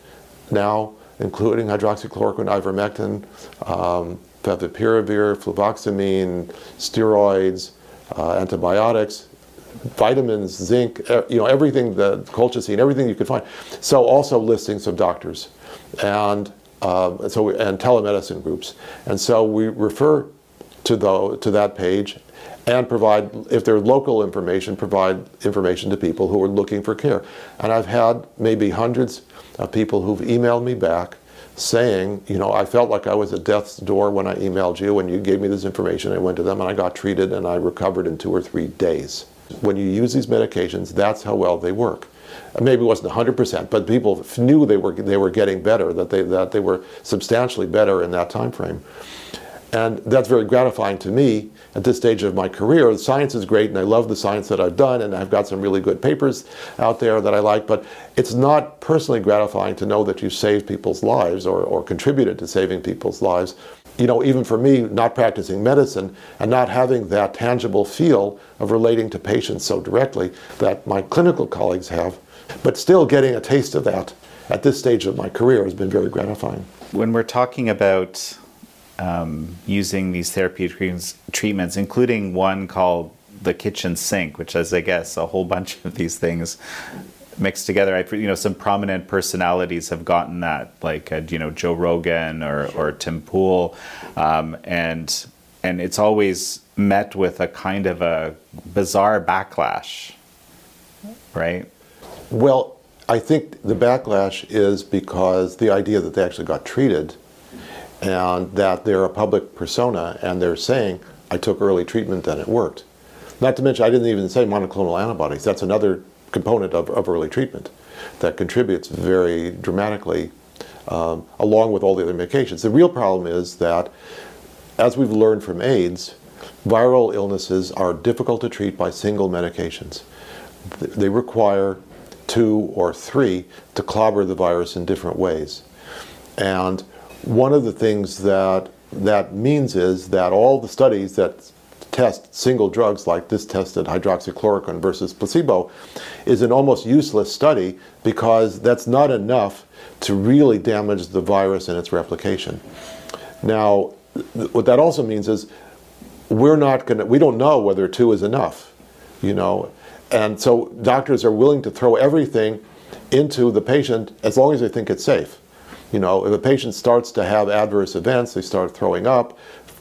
now, including hydroxychloroquine, ivermectin, um, favipiravir, fluvoxamine, steroids, Uh, antibiotics, vitamins, zinc, er, you know, everything, the colchicine, everything you could find. So also listings of doctors and uh, so we, and telemedicine groups. And so we refer to, the, to that page and provide, if they're local information, provide information to people who are looking for care. And I've had maybe hundreds of people who've emailed me back saying, you know, I felt like I was at death's door when I emailed you and you gave me this information. I went to them and I got treated and I recovered in two or three days. When you use these medications, that's how well they work. Maybe it wasn't one hundred percent, but people knew they were they were getting better, that they that they were substantially better in that time frame. And that's very gratifying to me at this stage of my career. The science is great, and I love the science that I've done, and I've got some really good papers out there that I like, but it's not personally gratifying to know that you saved people's lives or, or contributed to saving people's lives. You know, even for me, not practicing medicine and not having that tangible feel of relating to patients so directly that my clinical colleagues have, but still getting a taste of that at this stage of my career has been very gratifying. When we're talking about Um, using these therapeutic treatments, including one called the kitchen sink, which is, I guess, a whole bunch of these things mixed together. I, you know, some prominent personalities have gotten that, like, uh, you know, Joe Rogan or, or Tim Pool. Um, and, and it's always met with a kind of a bizarre backlash, right? Well, I think the backlash is because the idea that they actually got treated and that they're a public persona and they're saying, I took early treatment and it worked. Not to mention, I didn't even say monoclonal antibodies. That's another component of, of early treatment that contributes very dramatically um, along with all the other medications. The real problem is that, as we've learned from AIDS, viral illnesses are difficult to treat by single medications. They require two or three to clobber the virus in different ways. And one of the things that that means is that all the studies that test single drugs, like this tested hydroxychloroquine versus placebo, is an almost useless study because that's not enough to really damage the virus and its replication. Now, th- what that also means is we're not going to, we don't know whether two is enough, you know, and so doctors are willing to throw everything into the patient as long as they think it's safe. You know, if a patient starts to have adverse events, they start throwing up,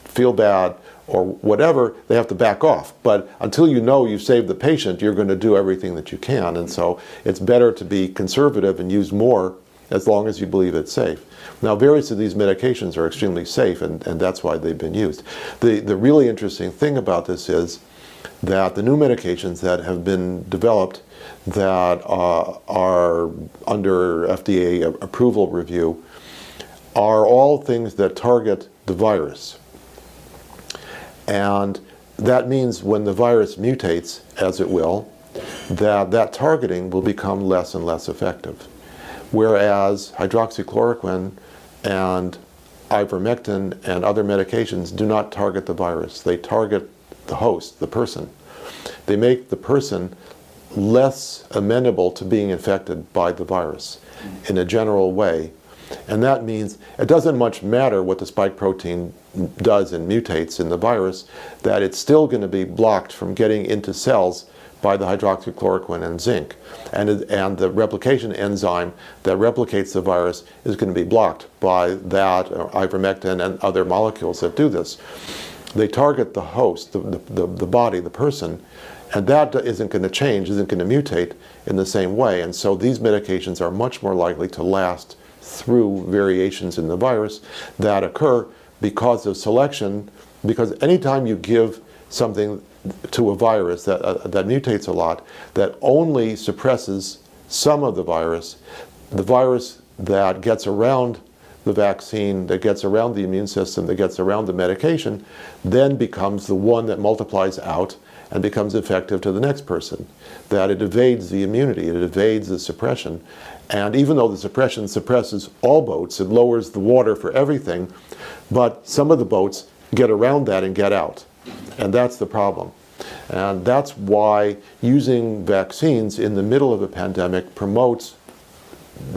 feel bad, or whatever, they have to back off. But until you know you've saved the patient, you're going to do everything that you can. And so it's better to be conservative and use more as long as you believe it's safe. Now, various of these medications are extremely safe, and, and that's why they've been used. The, the really interesting thing about this is that the new medications that have been developed that uh, are under F D A approval review are all things that target the virus. And that means when the virus mutates, as it will, that that targeting will become less and less effective. Whereas hydroxychloroquine and ivermectin and other medications do not target the virus. They target the host, the person. They make the person less amenable to being infected by the virus in a general way. And that means it doesn't much matter what the spike protein does and mutates in the virus, that it's still going to be blocked from getting into cells by the hydroxychloroquine and zinc. And, and the replication enzyme that replicates the virus is going to be blocked by that, or ivermectin and other molecules that do this. They target the host, the, the, the body, the person, and that isn't going to change, isn't going to mutate in the same way. And so these medications are much more likely to last through variations in the virus that occur because of selection, because anytime you give something to a virus that, uh, that mutates a lot, that only suppresses some of the virus, the virus that gets around the vaccine, that gets around the immune system, that gets around the medication, then becomes the one that multiplies out and becomes effective to the next person. That it evades the immunity, it evades the suppression. And even though the suppression suppresses all boats, it lowers the water for everything, but some of the boats get around that and get out. And that's the problem. And that's why using vaccines in the middle of a pandemic promotes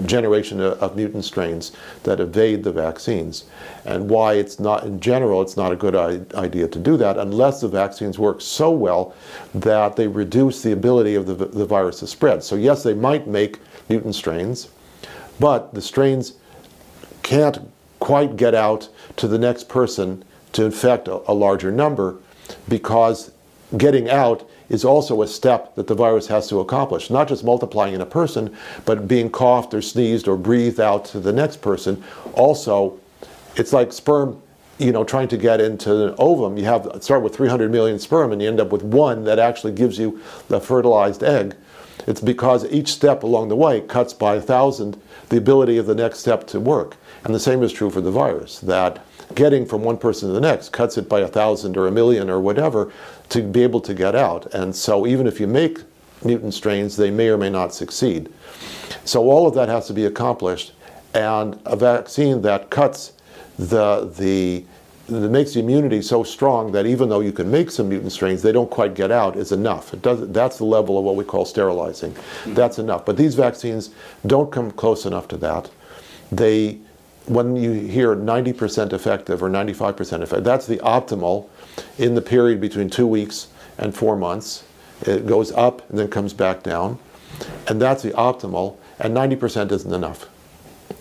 generation of mutant strains that evade the vaccines, and why it's not, in general, it's not a good idea to do that unless the vaccines work so well that they reduce the ability of the, the virus to spread. So yes, they might make mutant strains, but the strains can't quite get out to the next person to infect a, a larger number, because getting out is also a step that the virus has to accomplish, not just multiplying in a person, but being coughed or sneezed or breathed out to the next person. Also, it's like sperm, you know, trying to get into an ovum. You have start with three hundred million sperm, and you end up with one that actually gives you the fertilized egg. It's because each step along the way cuts by a thousand the ability of the next step to work. And the same is true for the virus, that getting from one person to the next cuts it by a thousand or a million or whatever to be able to get out. And so even if you make mutant strains, they may or may not succeed. So all of that has to be accomplished. And a vaccine that cuts the, the, that makes the immunity so strong that even though you can make some mutant strains, they don't quite get out is enough. It does, that's the level of what we call sterilizing. That's enough. But these vaccines don't come close enough to that. They, when you hear ninety percent effective or ninety-five percent effective, that's the optimal in the period between two weeks and four months. It goes up and then comes back down. And that's the optimal. And ninety percent isn't enough.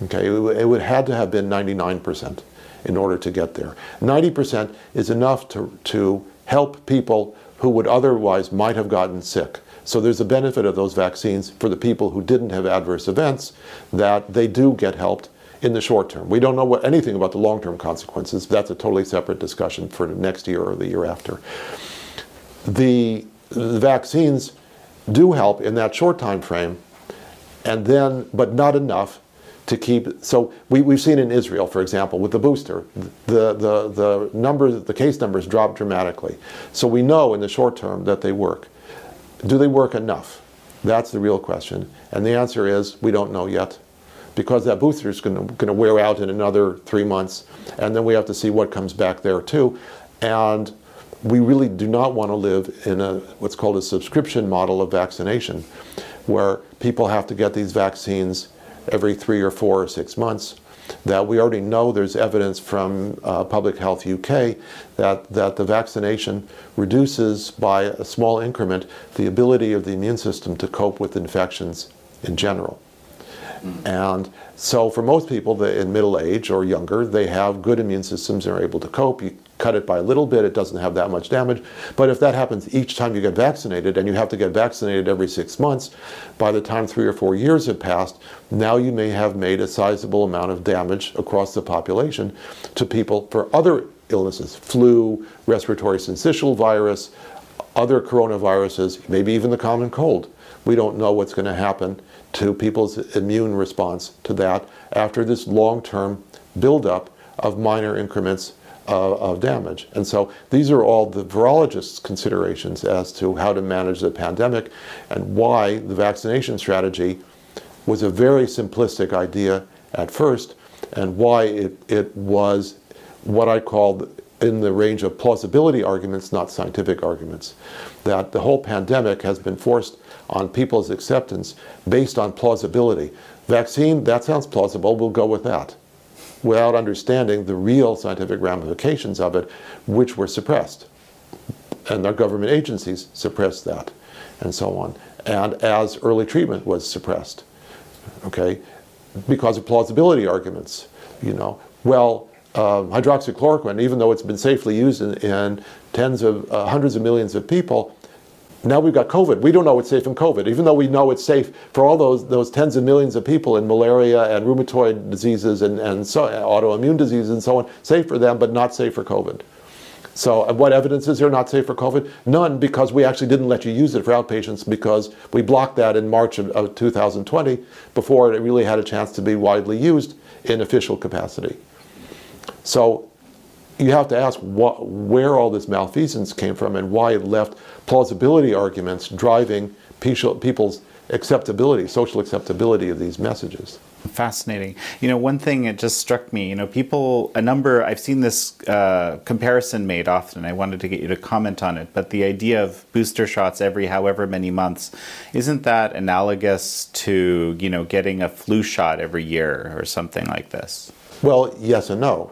Okay, it would had to have been ninety-nine percent in order to get there. ninety percent is enough to, to help people who would otherwise might have gotten sick. So there's a benefit of those vaccines for the people who didn't have adverse events, that they do get helped in the short term. We don't know what, anything about the long-term consequences. That's a totally separate discussion for next year or the year after. The, the vaccines do help in that short time frame, and then, but not enough to keep. So we, we've seen in Israel, for example, with the booster, the, the, the numbers, the case numbers dropped dramatically. So we know in the short term that they work. Do they work enough? That's the real question. And the answer is we don't know yet, because that booster is going to wear out in another three months. And then we have to see what comes back there too. And we really do not want to live in a what's called a subscription model of vaccination, where people have to get these vaccines every three or four or six months, that we already know there's evidence from uh, Public Health U K that, that the vaccination reduces by a small increment the ability of the immune system to cope with infections in general. And so for most people the, in middle age or younger, they have good immune systems and are able to cope. You cut it by a little bit, it doesn't have that much damage. But if that happens each time you get vaccinated, and you have to get vaccinated every six months, by the time three or four years have passed, now you may have made a sizable amount of damage across the population to people for other illnesses, flu, respiratory syncytial virus, other coronaviruses, maybe even the common cold. We don't know what's going to happen to people's immune response to that after this long-term buildup of minor increments of, of damage. And so these are all the virologists' considerations as to how to manage the pandemic and why the vaccination strategy was a very simplistic idea at first, and why it, it was what I called in the range of plausibility arguments, not scientific arguments. That the whole pandemic has been forced on people's acceptance based on plausibility. Vaccine, that sounds plausible, we'll go with that, without understanding the real scientific ramifications of it, which were suppressed. And our government agencies suppressed that, and so on. And as early treatment was suppressed, okay, because of plausibility arguments, you know. Well, Uh, hydroxychloroquine, even though it's been safely used in, in tens of uh, hundreds of millions of people, now we've got COVID. We don't know it's safe in COVID, even though we know it's safe for all those those tens of millions of people in malaria and rheumatoid diseases and, and so, autoimmune diseases and so on. Safe for them, but not safe for COVID. So what evidence is there not safe for COVID? None, because we actually didn't let you use it for outpatients because we blocked that in March of, of two thousand twenty before it really had a chance to be widely used in official capacity. So you have to ask what, where all this malfeasance came from and why it left plausibility arguments driving people's acceptability, social acceptability of these messages. Fascinating. You know, one thing, it just struck me, you know, people, a number, I've seen this uh, comparison made often. I wanted to get you to comment on it, but the idea of booster shots every however many months, isn't that analogous to, you know, getting a flu shot every year or something like this? Well, yes and no.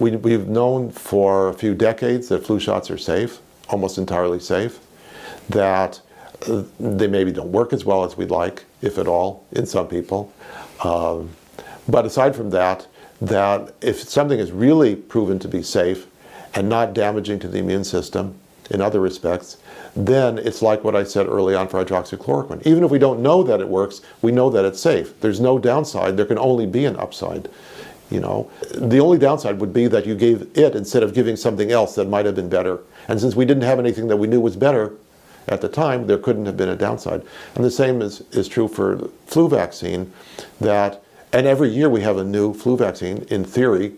We, we've known for a few decades that flu shots are safe, almost entirely safe, that uh, they maybe don't work as well as we'd like, if at all, in some people. Um, but aside from that, that if something is really proven to be safe and not damaging to the immune system in other respects, then it's like what I said early on for hydroxychloroquine. Even if we don't know that it works, we know that it's safe. There's no downside. There can only be an upside. You know, the only downside would be that you gave it instead of giving something else that might have been better. And since we didn't have anything that we knew was better at the time, there couldn't have been a downside. And the same is, is true for the flu vaccine, that, and every year we have a new flu vaccine, in theory,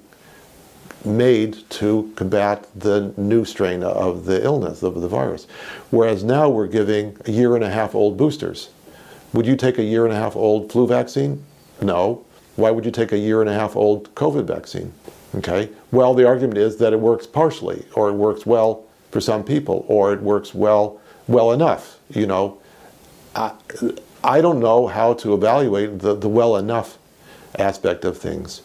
made to combat the new strain of the illness, of the virus. Whereas now we're giving a year and a half old boosters. Would you take a year and a half old flu vaccine? No. Why would you take a year and a half old COVID vaccine? Okay. Well, the argument is that it works partially, or it works well for some people, or it works well, well enough. You know, I, I don't know how to evaluate the, the well enough aspect of things.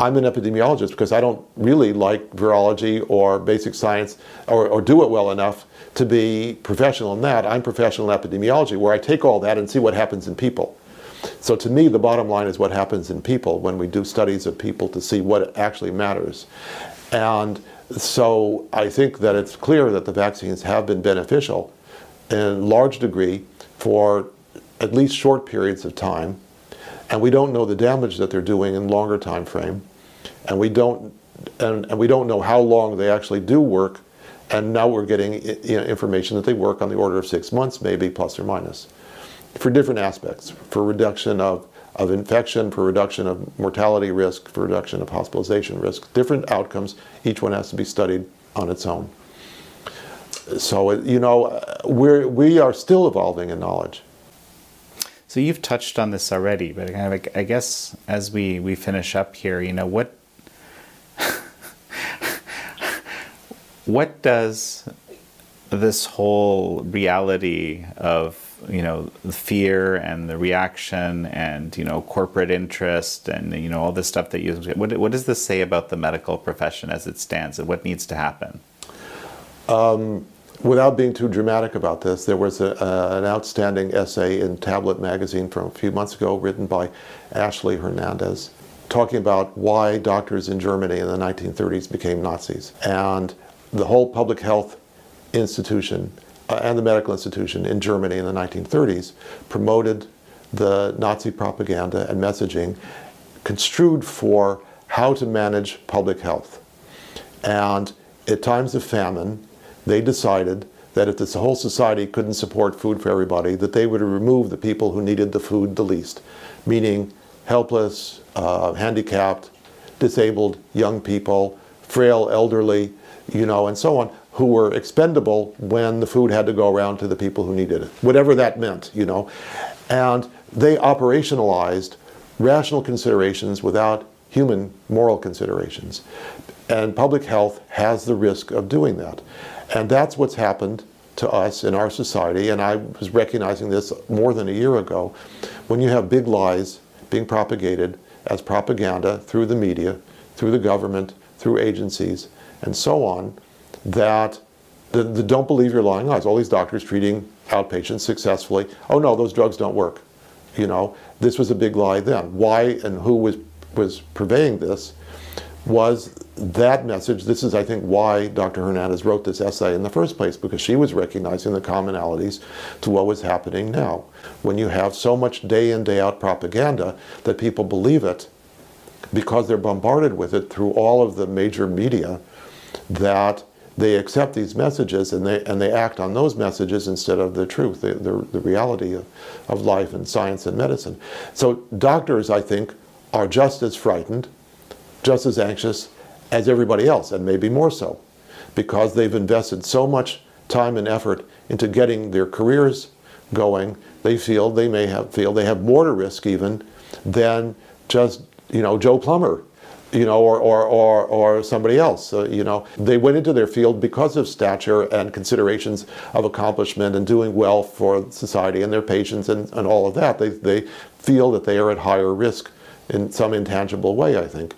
I'm an epidemiologist because I don't really like virology or basic science or, or do it well enough to be professional in that. I'm professional in epidemiology, where I take all that and see what happens in people. So to me, the bottom line is what happens in people when we do studies of people to see what actually matters. And so I think that it's clear that the vaccines have been beneficial in a large degree for at least short periods of time. And we don't know the damage that they're doing in longer time frame. And we don't, and, and we don't know how long they actually do work. And now we're getting, you know, information that they work on the order of six months, maybe, plus or minus, for different aspects, for reduction of, of infection, for reduction of mortality risk, for reduction of hospitalization risk, different outcomes. Each one has to be studied on its own. So, you know, we're, we are still evolving in knowledge. So you've touched on this already, but kind of, I guess as we, we finish up here, you know, what, what does this whole reality of, you know, the fear and the reaction and, you know, corporate interest and, you know, all this stuff that you, what, what does this say about the medical profession as it stands and what needs to happen? Um, without being too dramatic about this, there was a, uh, an outstanding essay in Tablet magazine from a few months ago written by Ashley Hernandez talking about why doctors in Germany in the nineteen thirties became Nazis. And the whole public health institution Uh, and the medical institution in Germany in the nineteen thirties promoted the Nazi propaganda and messaging construed for how to manage public health. And at times of famine, they decided that if this whole society couldn't support food for everybody, that they would remove the people who needed the food the least, meaning helpless, uh, handicapped, disabled young people, frail elderly, you know, and so on, who were expendable when the food had to go around to the people who needed it, whatever that meant, you know. And they operationalized rational considerations without human moral considerations. And public health has the risk of doing that. And that's what's happened to us in our society. And I was recognizing this more than a year ago. When you have big lies being propagated as propaganda through the media, through the government, through agencies, and so on, that the, the don't believe your lying eyes. All these doctors treating outpatients successfully. Oh no, those drugs don't work. You know, this was a big lie then. Why and who was, was purveying this was that message. This is, I think, why Doctor Hernandez wrote this essay in the first place, because she was recognizing the commonalities to what was happening now. When you have so much day in, day out propaganda that people believe it because they're bombarded with it through all of the major media, that they accept these messages and they, and they act on those messages instead of the truth, the, the, the reality of, of life and science and medicine. So doctors, I think, are just as frightened, just as anxious as everybody else, and maybe more so, because they've invested so much time and effort into getting their careers going. They feel they may have, feel they have more to risk even than just, you know, Joe Plumber, you know, or, or, or, or somebody else, uh, you know. They went into their field because of stature and considerations of accomplishment and doing well for society and their patients and, and all of that. They, they feel that they are at higher risk in some intangible way, I think.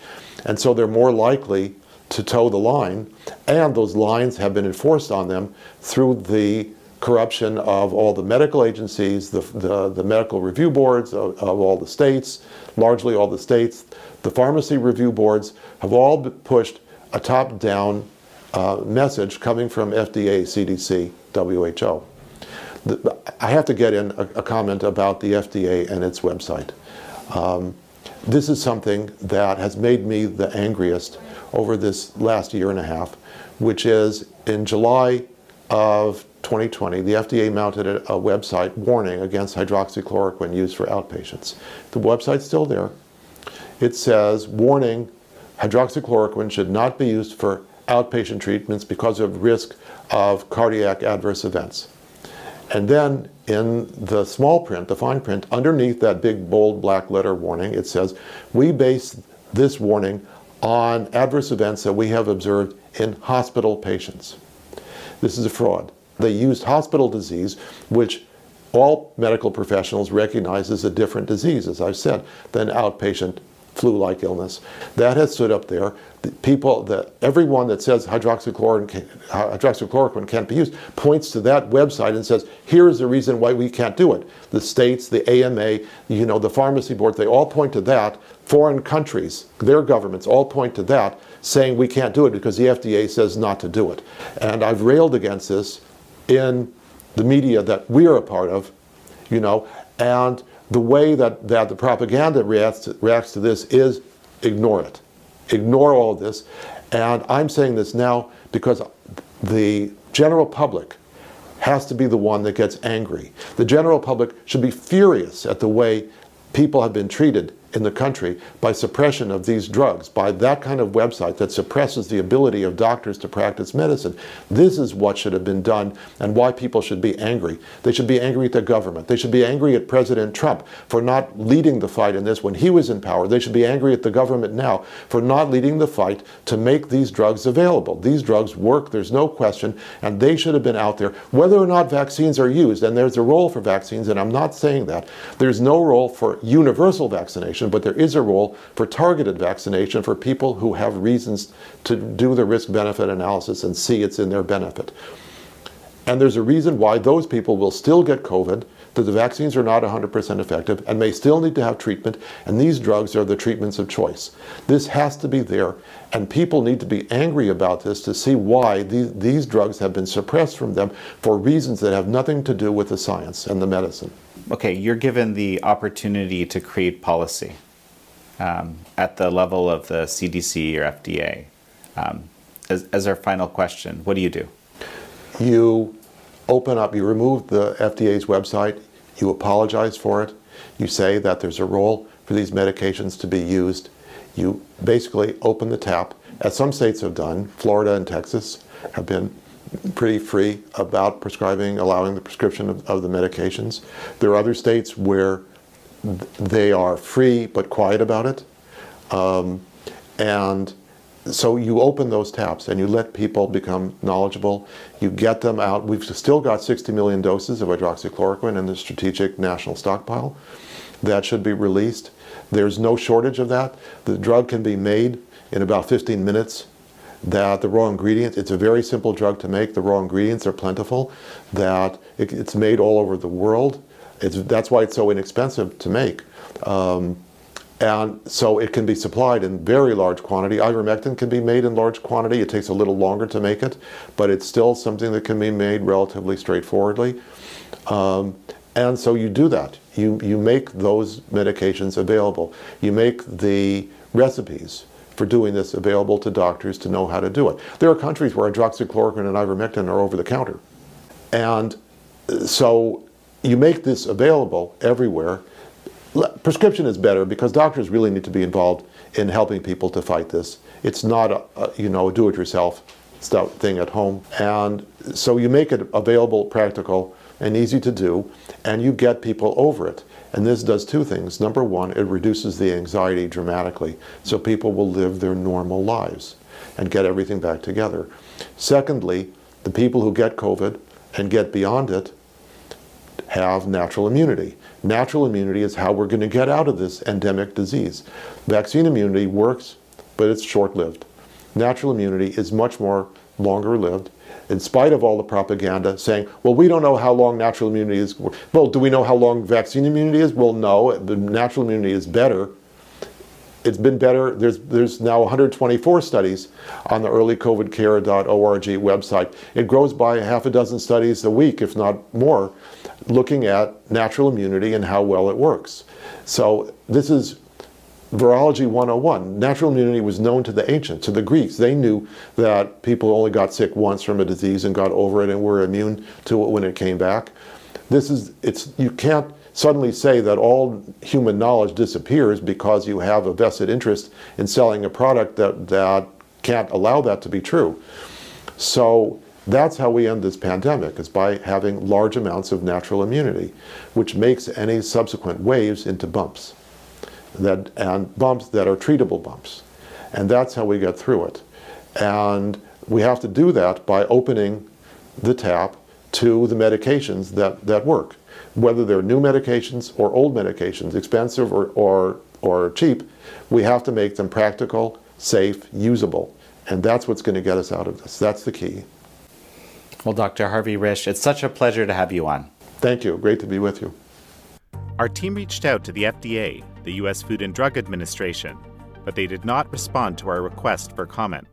And so they're more likely to toe the line, and those lines have been enforced on them through the corruption of all the medical agencies, the, the, the medical review boards of, of all the states, largely all the states. The pharmacy review boards have all pushed a top-down uh, message coming from F D A, C D C, W H O. The, I have to get in a, a comment about the F D A and its website. Um, this is something that has made me the angriest over this last year and a half, which is in July of twenty twenty, the F D A mounted a, a website warning against hydroxychloroquine used for outpatients. The website's still there. It says, warning, hydroxychloroquine should not be used for outpatient treatments because of risk of cardiac adverse events. And then in the small print, the fine print, underneath that big bold black letter warning, it says, we base this warning on adverse events that we have observed in hospital patients. This is a fraud. They used hospital disease, which all medical professionals recognize as a different disease, as I've said, than outpatient flu-like illness. That has stood up there. The people, the, everyone that says hydroxychloroquine, hydroxychloroquine can't be used points to that website and says, here is the reason why we can't do it. The states, the A M A, you know, the pharmacy board, they all point to that. Foreign countries, their governments all point to that, saying we can't do it because the F D A says not to do it. And I've railed against this in the media that we're a part of, you know, and the way that, that the propaganda reacts to, reacts to this is ignore it. Ignore all of this. And I'm saying this now because the general public has to be the one that gets angry. The general public should be furious at the way people have been treated in the country by suppression of these drugs, by that kind of website that suppresses the ability of doctors to practice medicine. This is what should have been done and why people should be angry. They should be angry at the government. They should be angry at President Trump for not leading the fight in this when he was in power. They should be angry at the government now for not leading the fight to make these drugs available. These drugs work, there's no question, and they should have been out there. Whether or not vaccines are used, and there's a role for vaccines, and I'm not saying that, there's no role for universal vaccination, but there is a role for targeted vaccination for people who have reasons to do the risk-benefit analysis and see it's in their benefit. And there's a reason why those people will still get COVID, that the vaccines are not one hundred percent effective and may still need to have treatment, and these drugs are the treatments of choice. This has to be there, and people need to be angry about this to see why these, these drugs have been suppressed from them for reasons that have nothing to do with the science and the medicine. Okay, you're given the opportunity to create policy um, at the level of the C D C or F D A. Um, as, as our final question, what do you do? You open up, you remove the F D A's website, you apologize for it, you say that there's a role for these medications to be used, you basically open the tap, as some states have done. Florida and Texas have been pretty free about prescribing, allowing the prescription of, of the medications. There are other states where they are free but quiet about it. Um, and so you open those taps and you let people become knowledgeable. You get them out. We've still got sixty million doses of hydroxychloroquine in the strategic national stockpile. That should be released. There's no shortage of that. The drug can be made in about fifteen minutes. That the raw ingredients, it's a very simple drug to make. The raw ingredients are plentiful. That it, it's made all over the world. It's, that's why it's so inexpensive to make. Um, and so it can be supplied in very large quantity. Ivermectin can be made in large quantity. It takes a little longer to make it, but it's still something that can be made relatively straightforwardly. Um, and so you do that. You, you make those medications available. You make the recipes for doing this available to doctors to know how to do it. There are countries where hydroxychloroquine and ivermectin are over the counter. And so you make this available everywhere. Prescription is better because doctors really need to be involved in helping people to fight this. It's not a, a you know, do-it-yourself stuff thing at home. And so you make it available, practical, and easy to do, and you get people over it. And this does two things. Number one, it reduces the anxiety dramatically, so people will live their normal lives and get everything back together. Secondly, the people who get COVID and get beyond it have natural immunity. Natural immunity is how we're going to get out of this endemic disease. Vaccine immunity works, but it's short-lived. Natural immunity is much more longer-lived. In spite of all the propaganda saying, well, we don't know how long natural immunity is. Well, do we know how long vaccine immunity is? Well, no, the natural immunity is better. It's been better. There's, there's now one hundred twenty-four studies on the early covid care dot org website. It grows by half a dozen studies a week, if not more, looking at natural immunity and how well it works. So this is virology one oh one. Natural immunity was known to the ancients, to the Greeks. They knew that people only got sick once from a disease and got over it and were immune to it when it came back. This is, it's, you can't suddenly say that all human knowledge disappears because you have a vested interest in selling a product that, that can't allow that to be true. So that's how we end this pandemic, is by having large amounts of natural immunity, which makes any subsequent waves into bumps, that, and bumps that are treatable bumps. And that's how we get through it. And we have to do that by opening the tap to the medications that, that work. Whether they're new medications or old medications, expensive or, or, or cheap, we have to make them practical, safe, usable. And that's what's going to get us out of this. That's the key. Well, Doctor Harvey Risch, it's such a pleasure to have you on. Thank you. Great to be with you. Our team reached out to the F D A, the U S Food and Drug Administration, but they did not respond to our request for comment.